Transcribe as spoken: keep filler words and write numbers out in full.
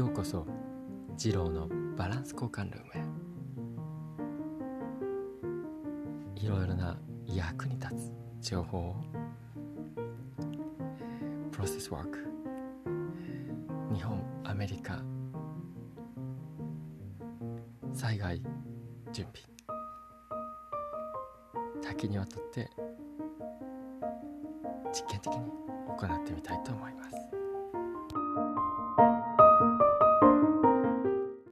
ようこそ二郎のバランス交換ルームへ。いろいろな役に立つ情報を、プロセスワーク、日本、アメリカ、災害準備、多岐にわたって実験的に行ってみたいと思います。